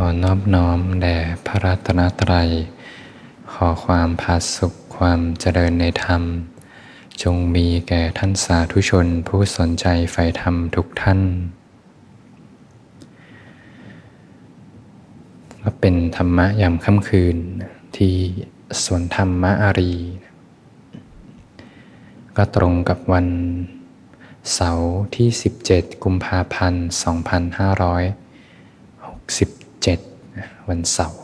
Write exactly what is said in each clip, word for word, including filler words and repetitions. ขอนอบน้อมแด่พระรัตนตรัยขอความผาสุขความเจริญในธรรมจงมีแก่ท่านสาธุชนผู้สนใจใฝ่ธรรมทุกท่านก็เป็นธรรมะยามค่ำคืนที่สวนธรรมะอารีก็ตรงกับวันเสาร์ที่สิบเจ็ดกุมภาพันธ์สองพันห้าร้อยหกสิบเจ็ดวันเสาร์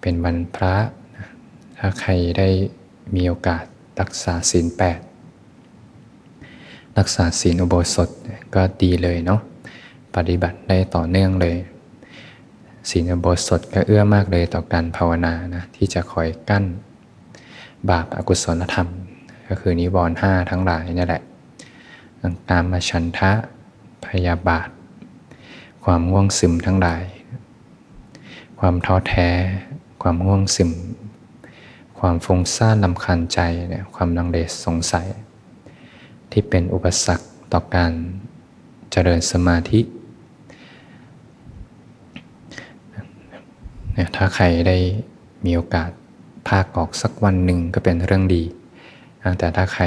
เป็นวันพระถ้าใครได้มีโอกาสรักษาศีลแปดรักษาศีลอุโบสถก็ดีเลยเนาะปฏิบัติได้ต่อเนื่องเลยศีลอุโบสถก็เอื้อมากเลยต่อการภาวนานะที่จะคอยกั้นบาปอกุศลธรรมก็คือนิวรณ์ ห้าทั้งหลายนี่แหละกามฉันทะพยาบาทความง่วงซึมทั้งหลายความท้อแท้ความง่วงซึมความฟุ้งซ่านรำคาญใจเนี่ยความลังเลสงสัยที่เป็นอุปสรรคต่อการเจริญสมาธิเนี่ยถ้าใครได้มีโอกาสภาคออกสักวันหนึ่งก็เป็นเรื่องดีแต่ถ้าใคร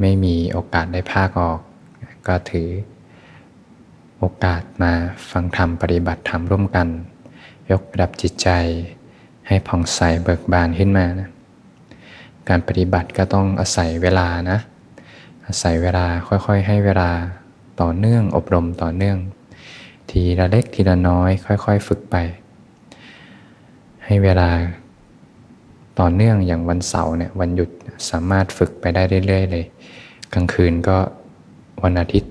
ไม่มีโอกาสได้ภาคออกก็ถือโอกาสมาฟังธรรมปฏิบัติธรรมร่วมกันยกระดับจิตใจให้ผ่องใสเบิกบานขึ้นมานะการปฏิบัติก็ต้องอาศัยเวลานะอาศัยเวลาค่อยๆให้เวลาต่อเนื่องอบรมต่อเนื่องทีละเล็กทีละน้อยค่อยๆฝึกไปให้เวลาต่อเนื่องอย่างวันเสาร์เนี่ยวันหยุดสามารถฝึกไปได้เรื่อยๆเลยกลางคืนก็วันอาทิตย์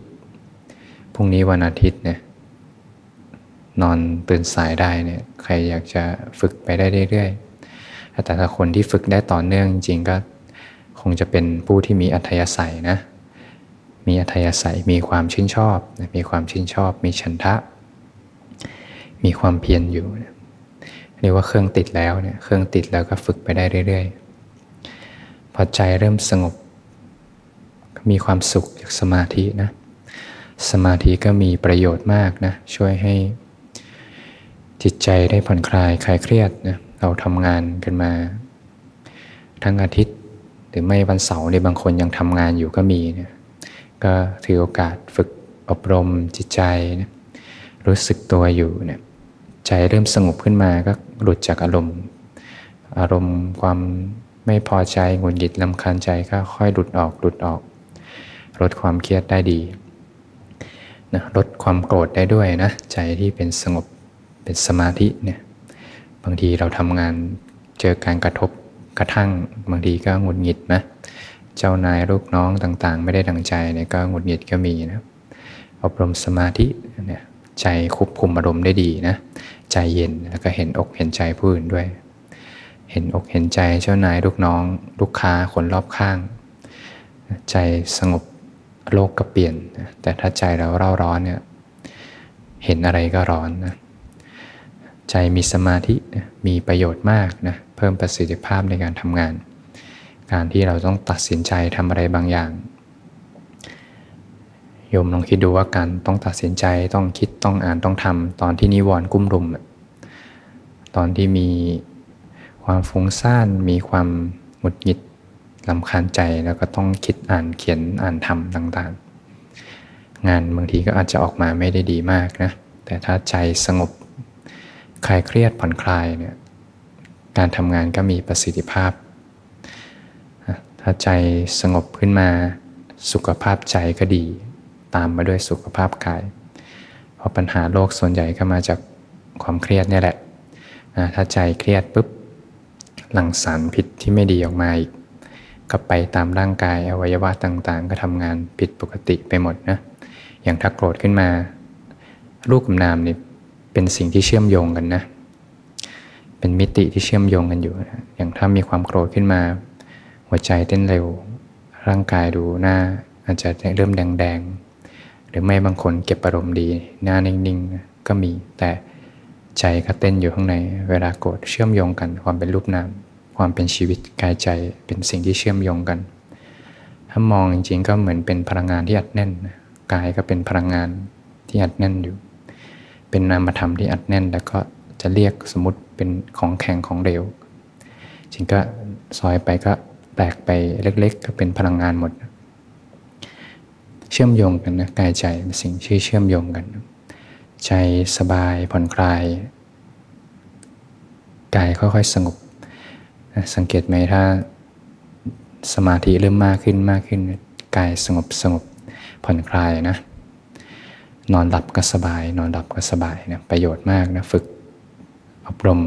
พรุ่งนี้วันอาทิตย์เนี่ยนอนตื่นสายได้เนี่ยใครอยากจะฝึกไปได้เรื่อยๆแต่ถ้าคนที่ฝึกได้ต่อเนื่องจริงๆก็คงจะเป็นผู้ที่มีอัธยาศัยนะมีอัธยาศัยมีความชื่นชอบมีความชื่นชอบมีฉันทะมีความเพียรอยู่เรียกว่าเครื่องติดแล้วเนี่ยเครื่องติดแล้วก็ฝึกไปได้เรื่อยๆพอใจเริ่มสงบมีความสุขจากสมาธินะสมาธิก็มีประโยชน์มากนะช่วยให้จิตใจได้ผ่อนคลายคลายเครียดนะเราทำงานกันมาทั้งอาทิตย์หรือไม่วันเสาร์เนี่ยบางคนยังทำงานอยู่ก็มีนะก็ถือโอกาสฝึกอบรมจิตใจนะรู้สึกตัวอยู่เนี่ยใจเริ่มสงบขึ้นมาก็หลุดจากอารมณ์อารมณ์ความไม่พอใจหงุดหงิดรำคาญใจก็ค่อยหลุดออกหลุดออกลดความเครียดได้ดีนะลดความโกรธได้ด้วยนะใจที่เป็นสงบเป็นสมาธิเนี่ยบางทีเราทำงานเจอการกระทบกระทั่งบางทีก็หงุดหงิดนะเจ้านายลูกน้องต่างๆไม่ได้ดังใจเนี่ยก็หงุดหงิดก็มีนะอบรมสมาธิเนี่ยใจควบคุมอารมณ์ได้ดีนะใจเย็นแล้วก็เห็นอกเห็นใจผู้อื่นด้วยเห็นอกเห็นใจเจ้านายลูกน้องลูกค้าคนรอบข้างใจสงบโลกก็เปลี่ยนแต่ถ้าใจเราเร่าร้อนเนี่ยเห็นอะไรก็ร้อนนะใจมีสมาธิมีประโยชน์มากนะเพิ่มประสิทธิภาพในการทำงานการที่เราต้องตัดสินใจทำอะไรบางอย่างโยมลองคิดดูว่าการต้องตัดสินใจต้องคิดต้องอ่านต้องทำตอนที่นิวรณ์กุ้มรุมตอนที่มีความฟุ้งซ่านมีความหงุดหงิดรำคาญใจแล้วก็ต้องคิดอ่านเขียนอ่านทำต่างๆงานบางทีก็อาจจะออกมาไม่ได้ดีมากนะแต่ถ้าใจสงบคลายเครียดผ่อนคลายเนี่ยการทำงานก็มีประสิทธิภาพถ้าใจสงบขึ้นมาสุขภาพใจก็ดีตามมาด้วยสุขภาพกายเพราะปัญหาโลกส่วนใหญ่ก็มาจากความเครียดนี่แหละถ้าใจเครียดปุ๊บหลั่งสารพิษที่ไม่ดีออกมาอีกก็ไปตามร่างกายอวัยวะต่างๆก็ทำงานผิดปกติไปหมดนะอย่างถ้าโกรธขึ้นมารูปกับนามนี่เป็นสิ่งที่เชื่อมโยงกันนะเป็นมิติที่เชื่อมโยงกันอยู่นะอย่างถ้ามีความโกรธขึ้นมาหัวใจเต้นเร็วร่างกายดูหน้าอาจจะเริ่มแดงๆหรือไม่บางคนเก็บอารมณ์ดีหน้านิ่งๆก็มีแต่ใจก็เต้นอยู่ข้างในเวลาโกรธเชื่อมโยงกันความเป็นรูปนามความเป็นชีวิตกายใจเป็นสิ่งที่เชื่อมโยงกันถ้ามองจริงๆก็เหมือนเป็นพลังงานที่อัดแน่นกายก็เป็นพลังงานที่อัดแน่นอยู่ เป็นนามธรรมที่อัดแน่นแล้วก็จะเรียกสมมติเป็นของแข็งของเหลวจริงก็ซอยไปก็แตกไปเล็กๆก็เป็นพลังงานหมดเชื่อมโยงกันนะกายใจเป็นสิ่งที่เชื่อมโยงกันใจสบายผ่อนคลายกายค่อยๆสงบสังเกตไหมถ้าสมาธิเริ่มมากขึ้นมากขึ้นกายสงบสงบผ่อนคลายนะนอนหลับก็สบายนอนหลับก็สบายนะประโยชน์มากนะฝึกอบรม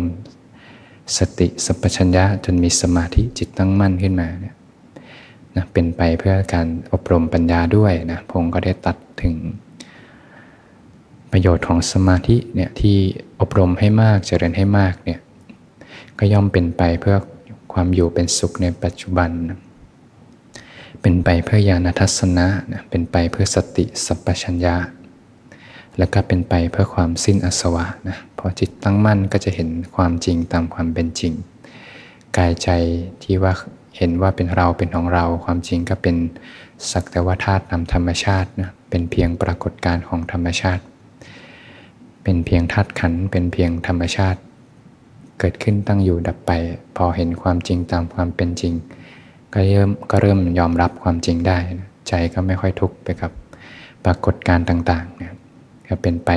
สติสัมปชัญญะจนมีสมาธิจิตตั้งมั่นขึ้นมาเนี่ยนะเป็นไปเพื่อการอบรมปัญญาด้วยนะพงศ์ก็ได้ตัดถึงประโยชน์ของสมาธิเนี่ยที่อบรมให้มากเจริญให้มากเนี่ยก็ย่อมเป็นไปเพื่อความอยู่เป็นสุขในปัจจุบันนะเป็นไปเพื่อญาณทัศนะนะเป็นไปเพื่อสติสัมปชัญญะแล้วก็เป็นไปเพื่อความสิ้นอาสวะนะพอจิตตั้งมั่นก็จะเห็นความจริงตามความเป็นจริงกายใจที่ว่าเห็นว่าเป็นเราเป็นของเราความจริงก็เป็นสักแต่ว่าธาตุนามธรรมชาตินะเป็นเพียงปรากฏการณ์ของธรรมชาติเป็นเพียงธาตุขันธ์เป็นเพียงธรรมชาติเกิดขึ้นตั้งอยู่ดับไปพอเห็นความจริงตามความเป็นจริงก็เริ่มก็เริ่มยอมรับความจริงได้นะใจก็ไม่ค่อยทุกข์ไปกับปรากฏการณ์ต่างๆนะก็เป็นไป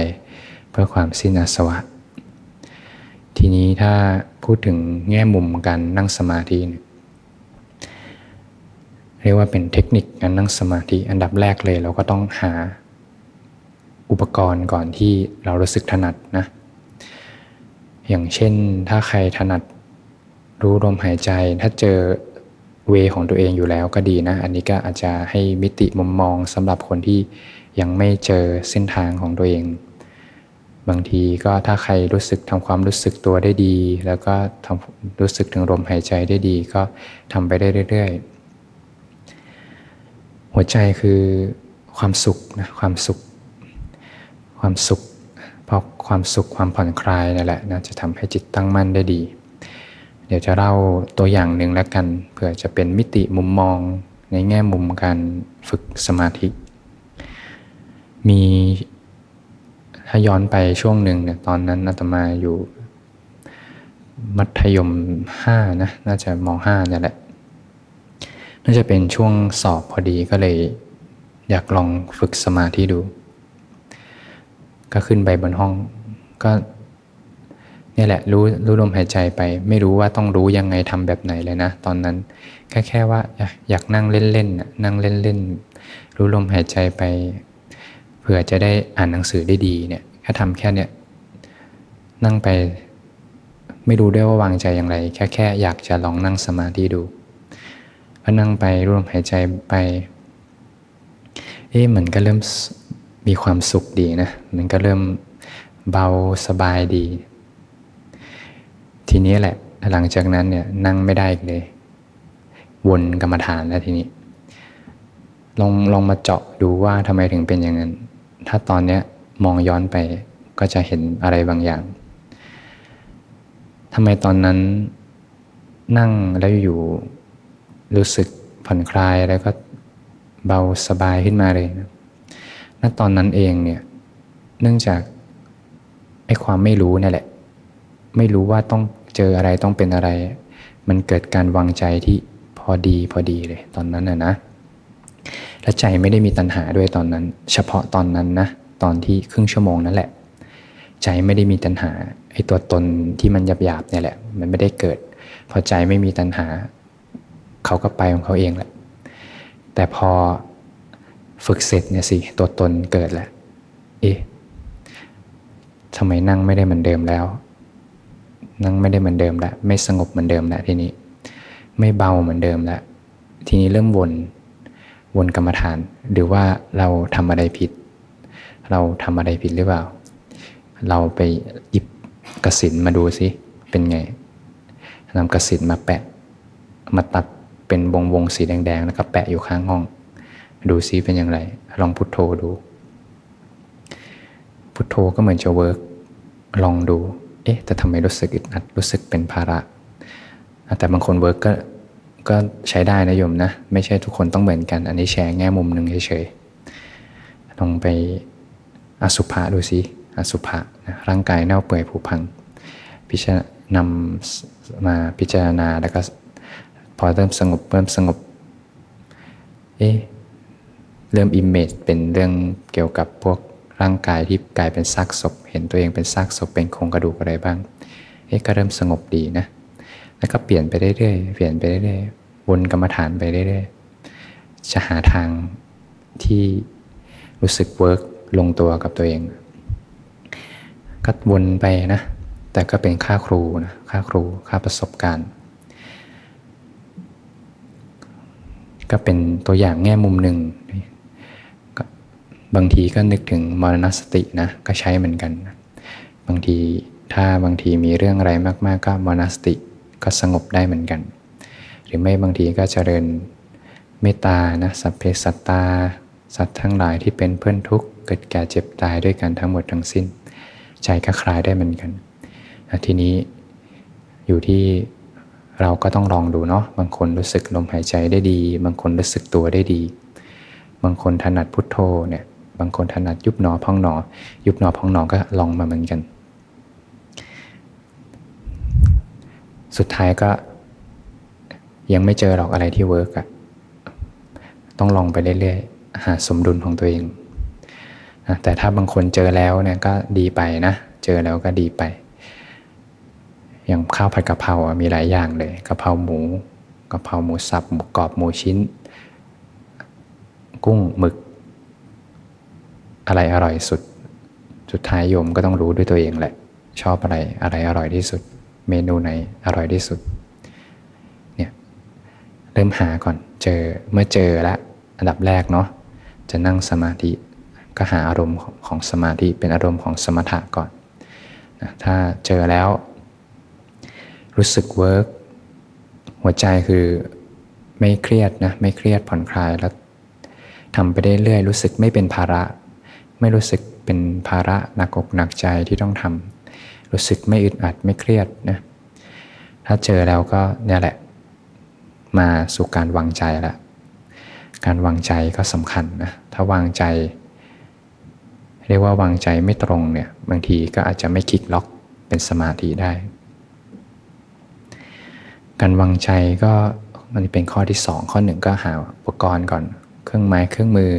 เพื่อความสิ้นอาสวะทีนี้ถ้าพูดถึงแง่มุมการนั่งสมาธิเนี่ยเรียกว่าเป็นเทคนิคการนั่งสมาธิอันดับแรกเลยเราก็ต้องหาอุปกรณ์ก่อนที่เรารู้สึกถนัดนะอย่างเช่นถ้าใครถนัดรู้ลมหายใจถ้าเจอเวของตัวเองอยู่แล้วก็ดีนะอันนี้ก็อาจจะให้มิติมุมมองสำหรับคนที่ยังไม่เจอเส้นทางของตัวเองบางทีก็ถ้าใครรู้สึกทำความรู้สึกตัวได้ดีแล้วก็ทำรู้สึกถึงลมหายใจได้ดีก็ทำไปได้เรื่อยๆหัวใจคือความสุขนะความสุขความสุขเพราะความสุขความผ่อนคลายนั่นแหละนะจะทำให้จิตตั้งมั่นได้ดีเดี๋ยวจะเล่าตัวอย่างหนึ่งแล้วกันเผื่อจะเป็นมิติมุมมองในแง่มุมการฝึกสมาธิมีถ้าย้อนไปช่วงหนึ่งเนี่ยตอนนั้นอาตมาอยู่มัธยมห้านะน่าจะม.ห้าเนี่ยแหละน่าจะเป็นช่วงสอบพอดีก็เลยอยากลองฝึกสมาธิดูก็ขึ้นไปบนห้องก็นี่แหละรู้รู้ลมหายใจไปไม่รู้ว่าต้องรู้ยังไงทำแบบไหนเลยนะตอนนั้นแค่แค่ว่าอยากนั่งเล่นๆนะนั่งเล่นๆรู้ลมหายใจไปเพื่อจะได้อ่านหนังสือได้ดีเนี่ยแค่ทำแค่เนี่ยนั่งไปไม่รู้ด้วยว่าวางใจอย่างไรแค่แค่อยากจะลองนั่งสมาธิดูก็นั่งไปรู้ลมหายใจไปเอ๊ะมันก็เริ่มมีความสุขดีนะมันก็เริ่มเบาสบายดีทีนี้แหละหลังจากนั้นเนี่ยนั่งไม่ได้อีกเลยวนกรรมฐานแล้วทีนี้ลองลองมาเจาะดูว่าทำไมถึงเป็นอย่างนั้นถ้าตอนเนี้ยมองย้อนไปก็จะเห็นอะไรบางอย่างทำไมตอนนั้นนั่งแล้วอยู่รู้สึกผ่อนคลายแล้วก็เบาสบายขึ้นมาเลยนะณตอนนั้นเองเนี่ยเนื่องจากไอ้ความไม่รู้นี่แหละไม่รู้ว่าต้องเจออะไรต้องเป็นอะไรมันเกิดการวางใจที่พอดีพอดีเลยตอนนั้นน่ะนะและใจไม่ได้มีตัณหาด้วยตอนนั้นเฉพาะตอนนั้นนะตอนที่ครึ่งชั่วโมงนั่นแหละใจไม่ได้มีตัณหาไอ้ตัวตนที่มันหยาบๆเนี่ยแหละมันไม่ได้เกิดพอใจไม่มีตัณหาเขาก็ไปของเขาเองแหละแต่พอฝึกเสร็จเนี่ยสิตัวตนเกิดแล้วเอ๊ะทำไมนั่งไม่ได้เหมือนเดิมแล้วนั่งไม่ได้เหมือนเดิมแล้วไม่สงบเหมือนเดิมแล้วทีนี้ไม่เบาเหมือนเดิมแล้วทีนี้เริ่มวนวนกรรมฐานหรือว่าเราทำอะไรผิดเราทำอะไรผิดหรือเปล่าเราไปหยิบกสิณมาดูสิเป็นไงนำกสิณมาแปะมาตัดเป็นวงวงสีแดงๆแล้วก็แปะอยู่ข้างห้องดูซิเป็นอย่างไรลองพุทโธดูพุทโธก็เหมือนจะเวิร์กลองดูเอ๊ะแต่ทำไมรู้สึกอึดอัดรู้สึกเป็นภาระแต่บางคนเวิร์กก็ก็ใช้ได้นะโยมนะไม่ใช่ทุกคนต้องเหมือนกันอันนี้แชร์แง่มุมหนึ่งเฉยๆลองไปอสุภะดูซิ อสุภะนะร่างกายเน่าเปื่อยผุพังพิจารณานำมาพิจารณาแล้วก็พอเริ่มสงบเริ่มสงบเอ๊ะเริ่มอิมเมจเป็นเรื่องเกี่ยวกับพวกร่างกายที่กลายเป็นซากศพเห็นตัวเองเป็นซากศพเป็นโครงกระดูกอะไรบ้างเอ๊ะก็เริ่มสงบดีนะแล้วก็เปลี่ยนไปเรื่อยๆเปลี่ยนไปเรื่อยๆวนกรรมฐานไปเรื่อยๆจะหาทางที่รู้สึกเวิร์กลงตัวกับตัวเองก็วนไปนะแต่ก็เป็นค่าครูนะค่าครูค่าประสบการณ์ก็เป็นตัวอย่างแง่มุมหนึ่งบางทีก็นึกถึงมรณสตินะก็ใช้เหมือนกันบางทีถ้าบางทีมีเรื่องอะไรมากๆก็มรณสติก็สงบได้เหมือนกันหรือไม่บางทีก็เจริญเมตตานะสัพเพสัตตาสัตว์ทั้งหลายที่เป็นเพื่อนทุกข์เกิดแก่เจ็บตายด้วยกันทั้งหมดทั้งสิ้นใจก็คลายได้เหมือนกันทีนี้อยู่ที่เราก็ต้องลองดูเนาะบางคนรู้สึกลมหายใจได้ดีบางคนรู้สึกตัวได้ดีบางคนถนัดพุทโธเนี่ยบางคนถนัดยุบหนอพองหนอยุบหนอพองหนอก็ลองมาเหมือนกันสุดท้ายก็ยังไม่เจอหรอกอะไรที่เวิร์กอะต้องลองไปเรื่อยๆหาสมดุลของตัวเองนะแต่ถ้าบางคนเจอแล้วเนี่ยก็ดีไปนะเจอแล้วก็ดีไปอย่างข้าวผัดกะเพรามีหลายอย่างเลยกะเพราหมูกะเพราหมูสับหมูกรอบหมูชิ้นกุ้งหมึกอะไรอร่อยสุดสุดท้ายโยมก็ต้องรู้ด้วยตัวเองแหละชอบอะไรอะไรอร่อยที่สุดเมนูไหนอร่อยที่สุดเนี่ยเริ่มหาก่อนเจอเมื่อเจอแล้วอันดับแรกเนาะจะนั่งสมาธิก็หาอารมณ์ของสมาธิเป็นอารมณ์ของสมถะก่อนนะถ้าเจอแล้วรู้สึกเวิร์กหัวใจคือไม่เครียดนะไม่เครียดผ่อนคลายแล้วทำไปได้เรื่อยรู้สึกไม่เป็นภาระไม่รู้สึกเป็นภาระหนักอกหนักใจที่ต้องทำรู้สึกไม่อึดอัดไม่เครียดนะถ้าเจอแล้วก็เนี่ยแหละมาสู่การวางใจละการวางใจก็สำคัญนะถ้าวางใจเรียกว่าวางใจไม่ตรงเนี่ยบางทีก็อาจจะไม่คลิกล็อกเป็นสมาธิได้การวางใจก็มันเป็นข้อที่สองข้อหนึ่งก็หาอุปกรณ์ก่อนเครื่องไม้เครื่องมือ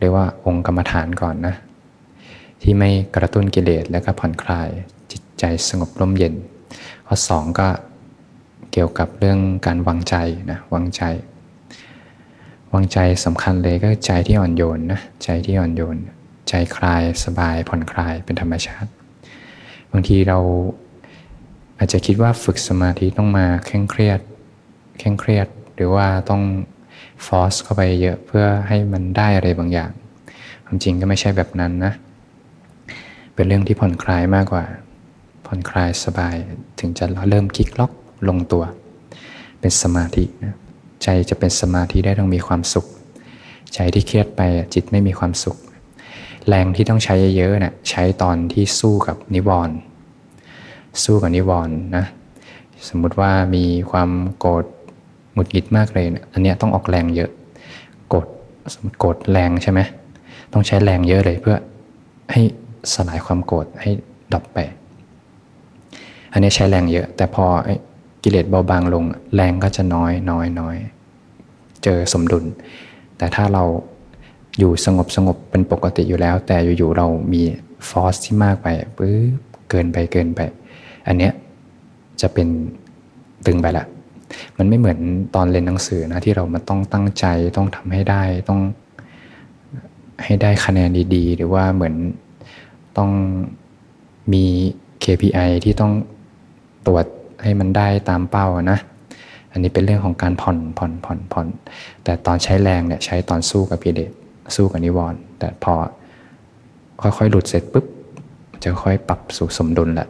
เรียกว่าองค์กรรมฐานก่อนนะที่ไม่กระตุ้นกิเลสแล้วก็ผ่อนคลายจิตใจสงบร่มเย็นข้อสองก็เกี่ยวกับเรื่องการวางใจนะวางใจวางใจสำคัญเลยก็ใจที่อ่อนโยนนะใจที่อ่อนโยนใจคลายสบายผ่อนคลายเป็นธรรมชาติบางทีเราอาจจะคิดว่าฝึกสมาธิต้องมาเคร่งเครียดเคร่งเครียดหรือว่าต้องฟอสเข้าไปเยอะเพื่อให้มันได้อะไรบางอย่างความจริงก็ไม่ใช่แบบนั้นนะเป็นเรื่องที่ผ่อนคลายมากกว่าผ่อนคลายสบายถึงจะเริ่มคลิกล็อกลงตัวเป็นสมาธินะใจจะเป็นสมาธิได้ต้องมีความสุขใจที่เครียดไปจิตไม่มีความสุขแรงที่ต้องใช้เยอะๆนะใช้ตอนที่สู้กับนิวรณ์สู้กับนิวรณ์นะสมมุติว่ามีความโกรธหงุดหงิดมากเลยนะอันเนี้ยต้องออกแรงเยอะกดสมมติกดแรงใช่ไหมต้องใช้แรงเยอะเลยเพื่อให้สลายความโกรธให้ดับไปอันนี้ใช้แรงเยอะแต่พอกิเลสเบาบางลงแรงก็จะน้อยน้อยน้อยเจอสมดุลแต่ถ้าเราอยู่สงบสงบเป็นปกติอยู่แล้วแต่อยู่ๆเรามีฟอร์สที่มากไปปึ๊บเกินไปเกินไปอันเนี้ยจะเป็นตึงไปละมันไม่เหมือนตอนเรียนหนังสือนะที่เรามันต้องตั้งใจต้องทำให้ได้ต้องให้ได้คะแนนดีๆหรือว่าเหมือนต้องมี เค พี ไอ ที่ต้องตรวจให้มันได้ตามเป้านะอันนี้เป็นเรื่องของการผ่อนผ่อนผ่อนผ่อนแต่ตอนใช้แรงเนี่ยใช้ตอนสู้กับกิเลสสู้กับนิวรณ์แต่พอค่อยๆหลุดเสร็จปุ๊บจะค่อยปรับสู่สมดุลละ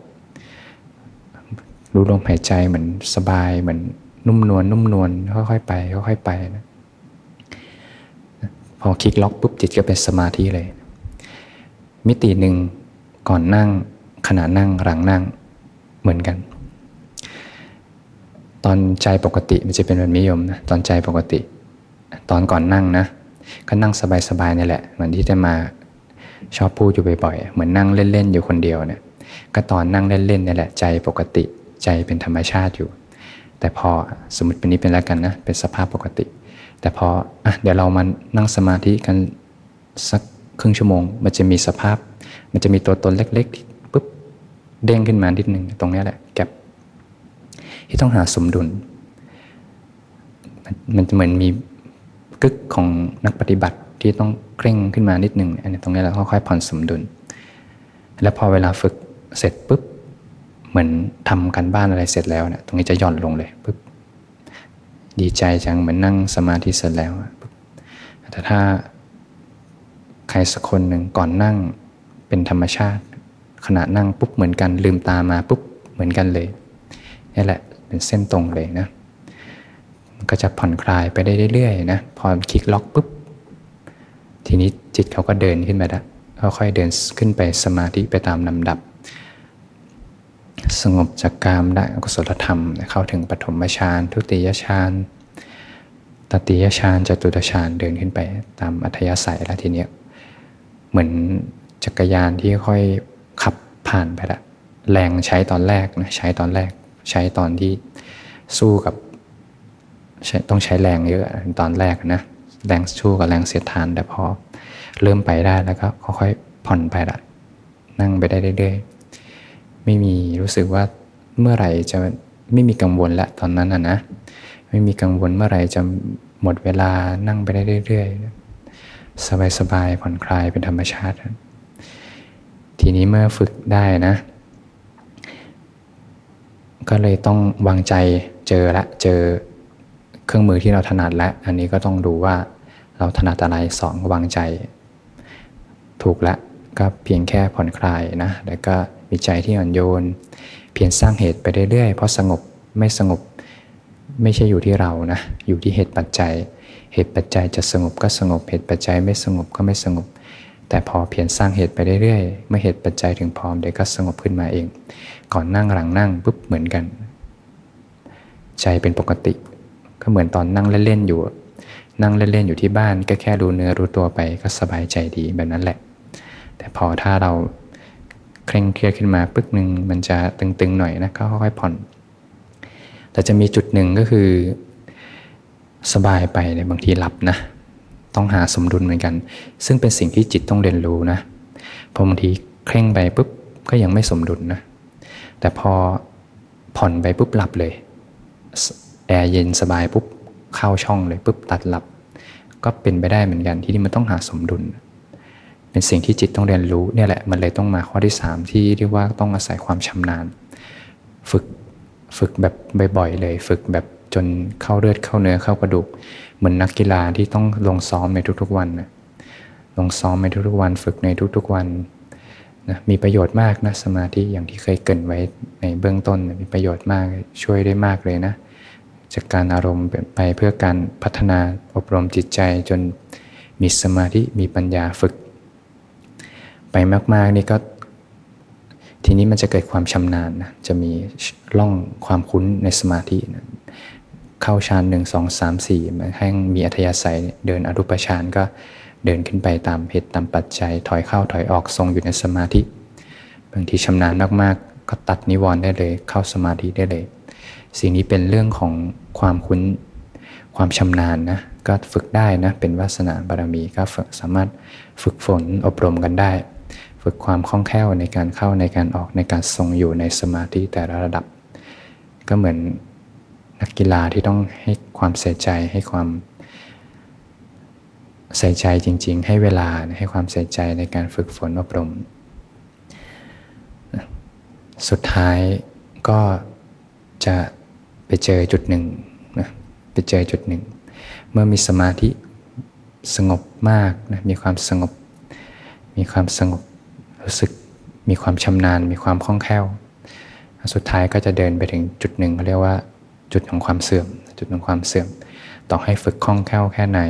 รู้ลมหายใจเหมือนสบายเหมือนนุ่มนวลนุ่มนวลค่อยๆไปค่อยๆไปนะพอคลิกล็อกปุ๊บจิตก็เป็นสมาธิเลยมิติหนึ่งก่อนนั่งขณะนั่งหลังนั่งเหมือนกันตอนใจปกติมันจะเป็นแบบนิยมนะตอนใจปกติตอนก่อนนั่งนะก็นั่งสบายๆนี่แหละเหมือนที่จะมา ชอบพูดอยู่บ่อยๆเหมือนนั่งเล่นๆอยู่คนเดียวเนี่ยก็ตอนนั่งเล่นๆนี่แหละใจปกติใจเป็นธรรมชาติอยู่แต่พอสมมติเป็นนี้เป็นแล้วกันนะเป็นสภาพปกติแต่พออ่ะเดี๋ยวเรามานั่งสมาธิกันสักครึ่งชั่วโมงมันจะมีสภาพมันจะมีตัวตนเล็กๆปุ๊บเด้งขึ้นมานิดนึงตรงนี้แหละแกปที่ต้องหาสมดุลมันจะเหมือนมีกึกของนักปฏิบัติที่ต้องเคร่งขึ้นมานิดนึงอันนี้ตรงนี้เราค่อยๆผ่อนสมดุลแล้วพอเวลาฝึกเสร็จปุ๊บเหมือนทำการบ้านอะไรเสร็จแล้วเนี่ยตรงนี้จะหย่อนลงเลยปุ๊บดีใจจังเหมือนนั่งสมาธิเสร็จแล้วปุ๊บแต่ถ้าใครสักคนหนึ่งก่อนนั่งเป็นธรรมชาติขณะนั่งปุ๊บเหมือนกันลืมตามาปุ๊บเหมือนกันเลยนี่แหละเป็นเส้นตรงเลยนะก็จะผ่อนคลายไปได้เรื่อยๆนะพอคลิกล็อกปุ๊บทีนี้จิตเขาก็เดินขึ้นไปละค่อยๆเดินขึ้นไปสมาธิไปตามลำดับสงบจากกามได้อกุศลธรรมเข้าถึงปฐมฌานทุติยฌานตติยฌานจตุตฌานเดินขึ้นไปตามอัธยาศัยแล้วทีเนี้ยเหมือนจักรยานที่ค่อยขับผ่านไปละแรงใช้ตอนแรกนะใช้ตอนแรกใช้ตอนที่สู้กับต้องใช้แรงเยอะตอนแรกนะแรงสู้กับแรงเสียดทานแต่พอเริ่มไปได้แล้วก็ค่อยๆผ่อนไปละนั่งไปได้เรื่อยๆไม่มีรู้สึกว่าเมื่อไหร่จะไม่มีกังวลละตอนนั้นนะนะไม่มีกังวลเมื่อไหร่จะหมดเวลานั่งไปได้เรื่อยๆสบายๆผ่อนคลายเป็นธรรมชาติทีนี้เมื่อฝึกได้นะก็เลยต้องวางใจเจอละเจอเครื่องมือที่เราถนัดแล้วอันนี้ก็ต้องดูว่าเราถนัดอะไรสองวางใจถูกแล้วก็เพียงแค่ผ่อนคลายนะแล้วก็มีใจที่อ่อนโยนเพียงสร้างเหตุไปเรื่อยๆเพราะสงบไม่สงบไม่ใช่อยู่ที่เรานะอยู่ที่เหตุปัจจัยเหตุปัจจัยจะสงบก็สงบเหตุปัจจัยไม่สงบก็ไม่สงบแต่พอเพียงสร้างเหตุไปเรื่อยๆเมื่อเหตุปัจจัยถึงพร้อมเดี๋ยวก็สงบขึ้นมาเองก่อนนั่งหลังนั่งปุ๊บเหมือนกันใจเป็นปกติก็เหมือนตอนนั่งเล่นๆอยู่นั่งเล่นๆอยู่ที่บ้านก็แค่รู้เนื้อรู้ตัวไปก็สบายใจดีแบบนั้นแหละแต่พอถ้าเราเคร่งเครียดขึ้นมาปึ๊กนึงมันจะตึงๆหน่อยนะก็ค่อยๆผ่อนแต่จะมีจุดหนึ่งก็คือสบายไปเนี่ยบางทีหลับนะต้องหาสมดุลเหมือนกันซึ่งเป็นสิ่งที่จิตต้องเรียนรู้นะพอบางทีเคร่งไปปุ๊บก็ยังไม่สมดุลนะแต่พอผ่อนไปปุ๊บหลับเลยแอร์เย็นสบายปุ๊บเข้าช่องเลยปุ๊บตัดหลับก็เป็นไปได้เหมือนกันที่นี่มันต้องหาสมดุลเป็นสิ่งที่จิตต้องเรียนรู้เนี่ยแหละมันเลยต้องมาข้อที่สามที่เรียกว่าต้องอาศัยความชำนาญฝึกฝึกแบบบ่อยๆเลยฝึกแบบจนเข้าเลือดเข้าเนื้อเข้ากระดูกเหมือนนักกีฬาที่ต้องลงซ้อมในทุกๆวันนะลงซ้อมในทุกๆวันฝึกในทุกๆวันนะมีประโยชน์มากนะสมาธิอย่างที่เคยเกริ่นไว้ในเบื้องต้นนะมีประโยชน์มากช่วยได้มากเลยนะจากการอารมณ์ไปเพื่อการพัฒนาอบรมจิตใจจนมีสมาธิมีปัญญาฝึกไปมากๆนี่ก็ทีนี้มันจะเกิดความชำนาญนะจะมีร่องความคุ้นในสมาธินะเข้าฌานหนึ่ง สอง สาม สี่มันให้มีอัธยาศัยเดินอรูปฌานก็เดินขึ้นไปตามเหตุตามปัจจัยถอยเข้าถอยออกทรงอยู่ในสมาธิบางทีชำนาญมากๆก็ตัดนิวรณ์ได้เลยเข้าสมาธิได้เลยสิ่งนี้เป็นเรื่องของความคุ้นความชำนาญนะก็ฝึกได้นะเป็นวาสนาบารมีก็สามารถฝึกฝนอบรมกันได้ฝึกความคล่องแคล่วในการเข้าในการออกในการทรงอยู่ในสมาธิแต่ละระดับก็เหมือนนักกีฬาที่ต้องให้ความใส่ใจให้ความใส่ใจจริงๆให้เวลาให้ความใส่ใจในการฝึกฝนอบรมสุดท้ายก็จะไปเจอจุดหนึ่งนะไปเจอจุดหนึ่งเมื่อมีสมาธิสงบมากนะมีความสงบมีความสงบรู้สึกมีความชำนาญมีความคล่องแคล่วสุดท้ายก็จะเดินไปถึงจุดหนึ่งเขาเรียกว่าจุดของความเสื่อมจุดของความเสื่อมต่อให้ฝึกคล่องแคล่วแค่ไหน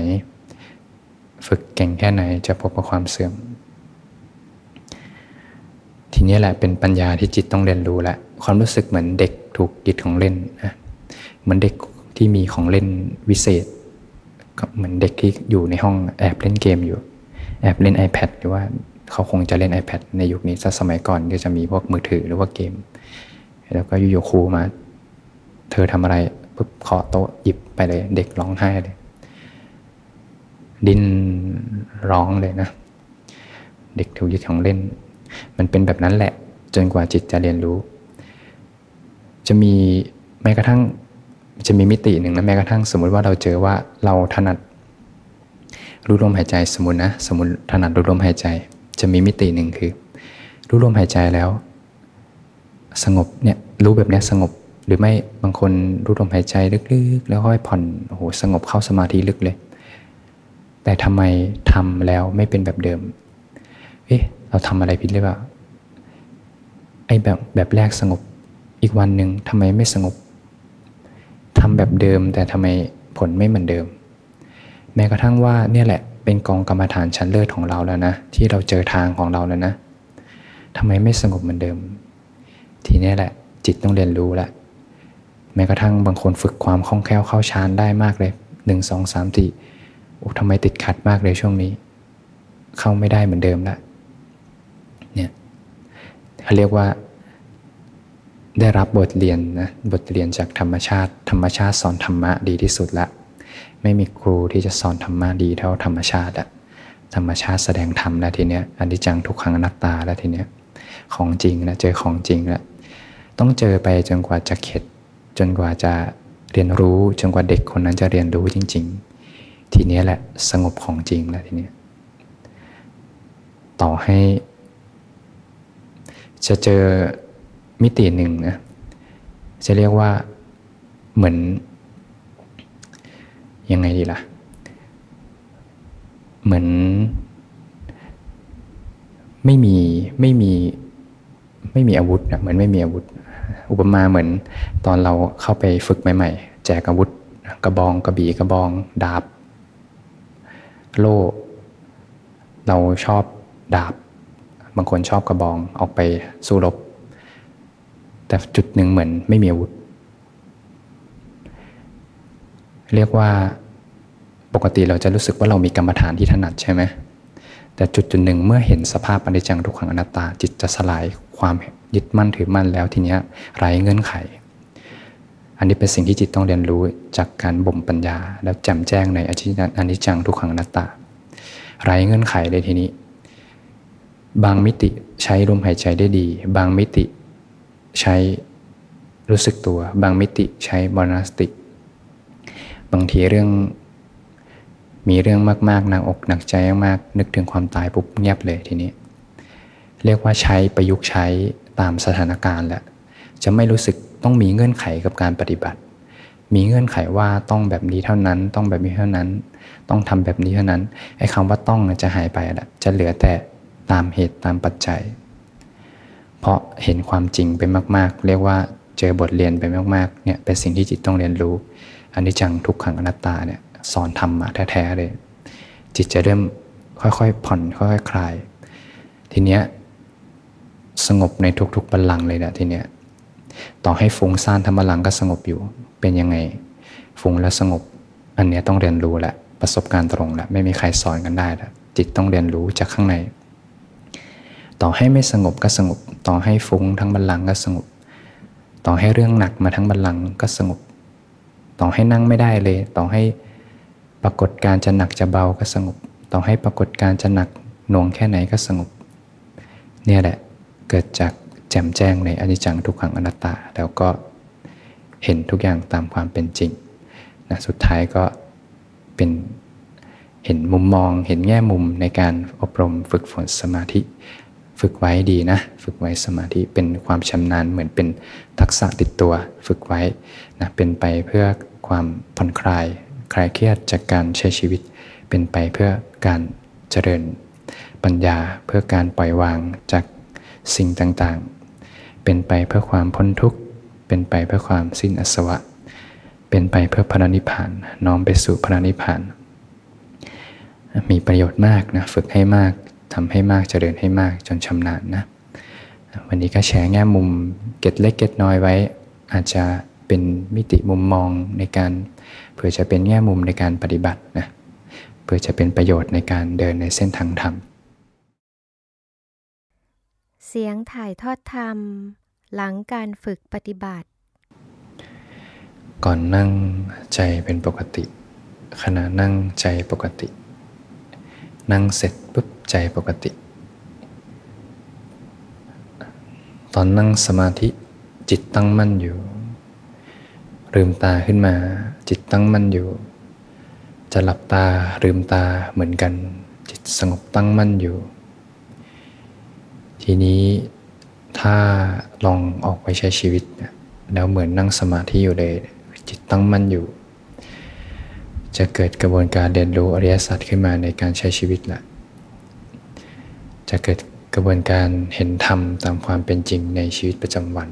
ฝึกเก่งแค่ไหนจะพบกับความเสื่อมทีนี้แหละเป็นปัญญาที่จิตต้องเรียนรู้แหละความรู้สึกเหมือนเด็กถูกยึดของเล่นนะเหมือนเด็กที่มีของเล่นวิเศษก็เหมือนเด็กที่อยู่ในห้องแอบเล่นเกมอยู่แอบเล่น iPad หรือว่า เขาคงจะเล่น iPad ในยุคนี้ซะสมัยก่อนก็จะมีพวกมือถือหรือว่าเกมแล้วก็อยู่ๆครูมาเธอทำอะไรปุ๊บเคาะโต๊ะหยิบไปเลยเด็กร้องไห้เลยดิ้นร้องเลยนะเด็กถูกยึดของเล่นมันเป็นแบบนั้นแหละจนกว่าจิตจะเรียนรู้จะมีแม้กระทั่งจะมีมิติหนึ่งนะแม้กระทั่งสมมุติว่าเราเจอว่าเราถนัดรู้ลมหายใจสมมุตินะสมมุติถนัดรู้ลมหายใจจะมีมิติหนึ่งคือรู้ลมหายใจแล้วสงบเนี่ยรู้แบบนี้สงบหรือไม่บางคนรู้ลมหายใจลึกๆแล้วค่อยผ่อนโอ้โหสงบเข้าสมาธิลึกเลยแต่ทำไมทำแล้วไม่เป็นแบบเดิมเอ๊ะเราทำอะไรผิดหรือเปล่าไอ้แบบแบบแรกสงบอีกวันหนึ่งทำไมไม่สงบทำแบบเดิมแต่ทำไมผลไม่เหมือนเดิมแม้กระทั่งว่าเนี่ยแหละเป็นกองกรรมฐานชั้นเลิศของเราแล้วนะที่เราเจอทางของเราแล้วนะทำไมไม่สงบเหมือนเดิมทีนี้แหละจิตต้องเรียนรู้ละแม้กระทั่งบางคนฝึกความคล่องแคล่วเข้าฌานได้มากเลยหนึ่งสองสามสี่โอ้ทำไมติดขัดมากเลยช่วงนี้เข้าไม่ได้เหมือนเดิมละเนี่ยเขาเรียกว่าได้รับบทเรียนนะบทเรียนจากธรรมชาติธรรมชาติสอนธรรมะดีที่สุดละไม่มีครูที่จะสอนธรรมะดีเท่าธรรมชาติอะธรรมชาติแสดงธรรมแล้วทีเนี้ยอนิจจังทุกขังอนัตตาแล้วทีเนี้ยของจริงนะเจอของจริงแล้วต้องเจอไปจนกว่าจะเข็ดจนกว่าจะเรียนรู้จนกว่าเด็กคนนั้นจะเรียนรู้จริงๆทีเนี้ยแหละสงบของจริงแล้วทีเนี้ยต่อให้จะเจอมิติหนึ่งนะจะเรียกว่าเหมือนยังไงดีล่ะเหมือนไม่มีไม่มีไม่มีอาวุธนะเหมือนไม่มีอาวุธอุปมาเหมือนตอนเราเข้าไปฝึกใหม่ๆแจกอาวุธกระบองกระบี่กระบองดาบโล่เราชอบดาบบางคนชอบกระบองออกไปสู้รบแต่จุดหนึ่งเหมือนไม่มีอาวุธเรียกว่าปกติเราจะรู้สึกว่าเรามีกรรมฐานที่ถนัดใช่ไหมแต่จุดจุดหนึ่งเมื่อเห็นสภาพอนิจจังทุกขังอนัตตาจิตจะสลายความยึดมั่นถือมั่นแล้วทีเนี้ยไร้เงื่อนไขอันนี้เป็นสิ่งที่จิตต้องเรียนรู้จากการบ่มปัญญาแล้วแจ่มแจ้งในอนิจจังทุกขังอนัตตาไร้เงื่อนไขเลยทีนี้บางมิติใช้ลมหายใจได้ดีบางมิติใช้รู้สึกตัวบางมิติใช้มรณสติบางทีเรื่องมีเรื่องมากๆหนักอกหนักใจมากๆนึกถึงความตายปุ๊บเงียบเลยทีนี้เรียกว่าใช้ประยุกต์ใช้ตามสถานการณ์แหละจะไม่รู้สึกต้องมีเงื่อนไขกับการปฏิบัติมีเงื่อนไขว่าต้องแบบนี้เท่านั้นต้องแบบนี้เท่านั้นต้องทำแบบนี้เท่านั้นไอ้คำว่าต้องจะหายไปแหละจะเหลือแต่ตามเหตุตามปัจจัยเพราะเห็นความจริงไปมากๆเรียกว่าเจอบทเรียนไปมากๆเนี่ยเป็นสิ่งที่จิตต้องเรียนรู้อนิจจังทุกขังอนัตตาเนี่ยสอนธรรมะแท้ๆเลยจิตจะเริ่มค่อยๆผ่อนค่อยๆคลายทีเนี้ยสงบในทุกๆบัลลังก์เลยนะทีเนี้ยต่อให้ฟุ้งซ่านธรรมบัลลังก์ก็สงบอยู่เป็นยังไงฟุ้งแล้วสงบอันเนี้ยต้องเรียนรู้แหละประสบการณ์ตรงแหละไม่มีใครสอนกันได้ละจิตต้องเรียนรู้จากข้างในต่อให้ไม่สงบก็สงบต่อให้ฟุ้งทั้งบัลลังก์ก็สงบต่อให้เรื่องหนักมาทั้งบัลลังก์ก็สงบต่อให้นั่งไม่ได้เลยต่อให้ปรากฏการจะหนักจะเบาก็สงบต่อให้ปรากฏการจะหนักหน่วงแค่ไหนก็สงบเนี่ยแหละเกิดจากแจ่มแจ้งในอนิจจังทุกขังอนัตตาแล้วก็เห็นทุกอย่างตามความเป็นจริงนะสุดท้ายก็เป็นเห็นมุมมองเห็นแง่มุมในการอบรมฝึกฝนสมาธิฝึกไว้ดีนะฝึกไว้สมาธิเป็นความชำนาญเหมือนเป็นทักษะติดตัวฝึกไว้นะเป็นไปเพื่อความผ่อนคลายคลายเครียดจากการใช้ชีวิตเป็นไปเพื่อการเจริญปัญญาเพื่อการปล่อยวางจากสิ่งต่างๆเป็นไปเพื่อความพ้นทุกข์เป็นไปเพื่อความสิ้นอาสวะเป็นไปเพื่อพระนิพพานน้อมไปสู่พระนิพพานมีประโยชน์มากนะฝึกให้มากทำให้มากเจริญให้มากจนชำนาญนะวันนี้ก็แชร์แง่มุมเก็ดเล็กเก็ดน้อยไว้อาจจะเป็นมิติมุมมองในการเพื่อจะเป็นแง่มุมในการปฏิบัตินะเพื่อจะเป็นประโยชน์ในการเดินในเส้นทางธรรม เสียงถ่ายทอดธรรมหลังการฝึกปฏิบัติก่อนนั่งใจเป็นปกติขณะนั่งใจปกตินั่งเสร็จปุ๊บใจปกติตอนนั่งสมาธิจิตตั้งมั่นอยู่ลืมตาขึ้นมาจิตตั้งมั่นอยู่จะหลับตาลืมตาเหมือนกันจิตสงบตั้งมั่นอยู่ทีนี้ถ้าลองออกไปใช้ชีวิตแล้วเหมือนนั่งสมาธิอยู่เลยจิตตั้งมั่นอยู่จะเกิดกระบวนการเรียนรู้อริยสัจขึ้นมาในการใช้ชีวิตละจะเกิดกระบวนการเห็นธรรมตามความเป็นจริงในชีวิตประจำวัน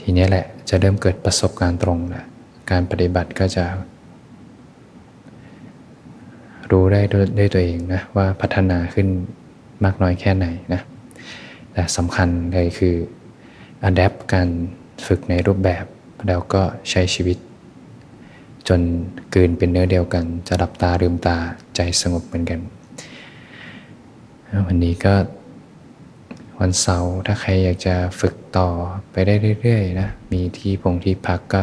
ทีนี้แหละจะเริ่มเกิดประสบการณ์ตรงละการปฏิบัติก็จะรู้ได้ด้วยตัวเองนะว่าพัฒนาขึ้นมากน้อยแค่ไหนนะแต่สำคัญเลยคือ adapt การฝึกในรูปแบบแล้วก็ใช้ชีวิตจนกลืนเป็นเนื้อเดียวกันจะหลับตาลืมตาใจสงบเหมือนกันวันนี้ก็วันเสาร์ถ้าใครอยากจะฝึกต่อไปได้เรื่อยๆนะมีที่พงที่พักก็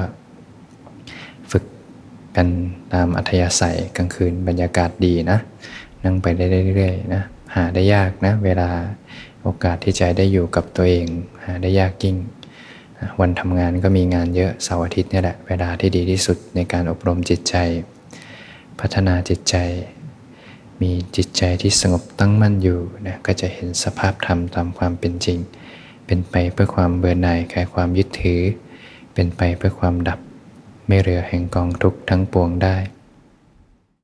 ฝึกกันตามอัธยาศัยกลางคืนบรรยากาศดีนะนั่งไปได้เรื่อยๆนะหาได้ยากนะเวลาโอกาสที่จะได้อยู่กับตัวเองหาได้ยากยิ่งวันทำงานก็มีงานเยอะเสาร์อาทิตย์นี่แหละเวลาที่ดีที่สุดในการอบรมจิตใจพัฒนาจิตใจมีจิตใจที่สงบตั้งมั่นอยู่นะก็จะเห็นสภาพธรรมตามความเป็นจริงเป็นไปเพื่อความเบื่อหน่ายคลายความยึดถือเป็นไปเพื่อความดับไม่เหลือแห่งกองทุกข์ทั้งปวงได้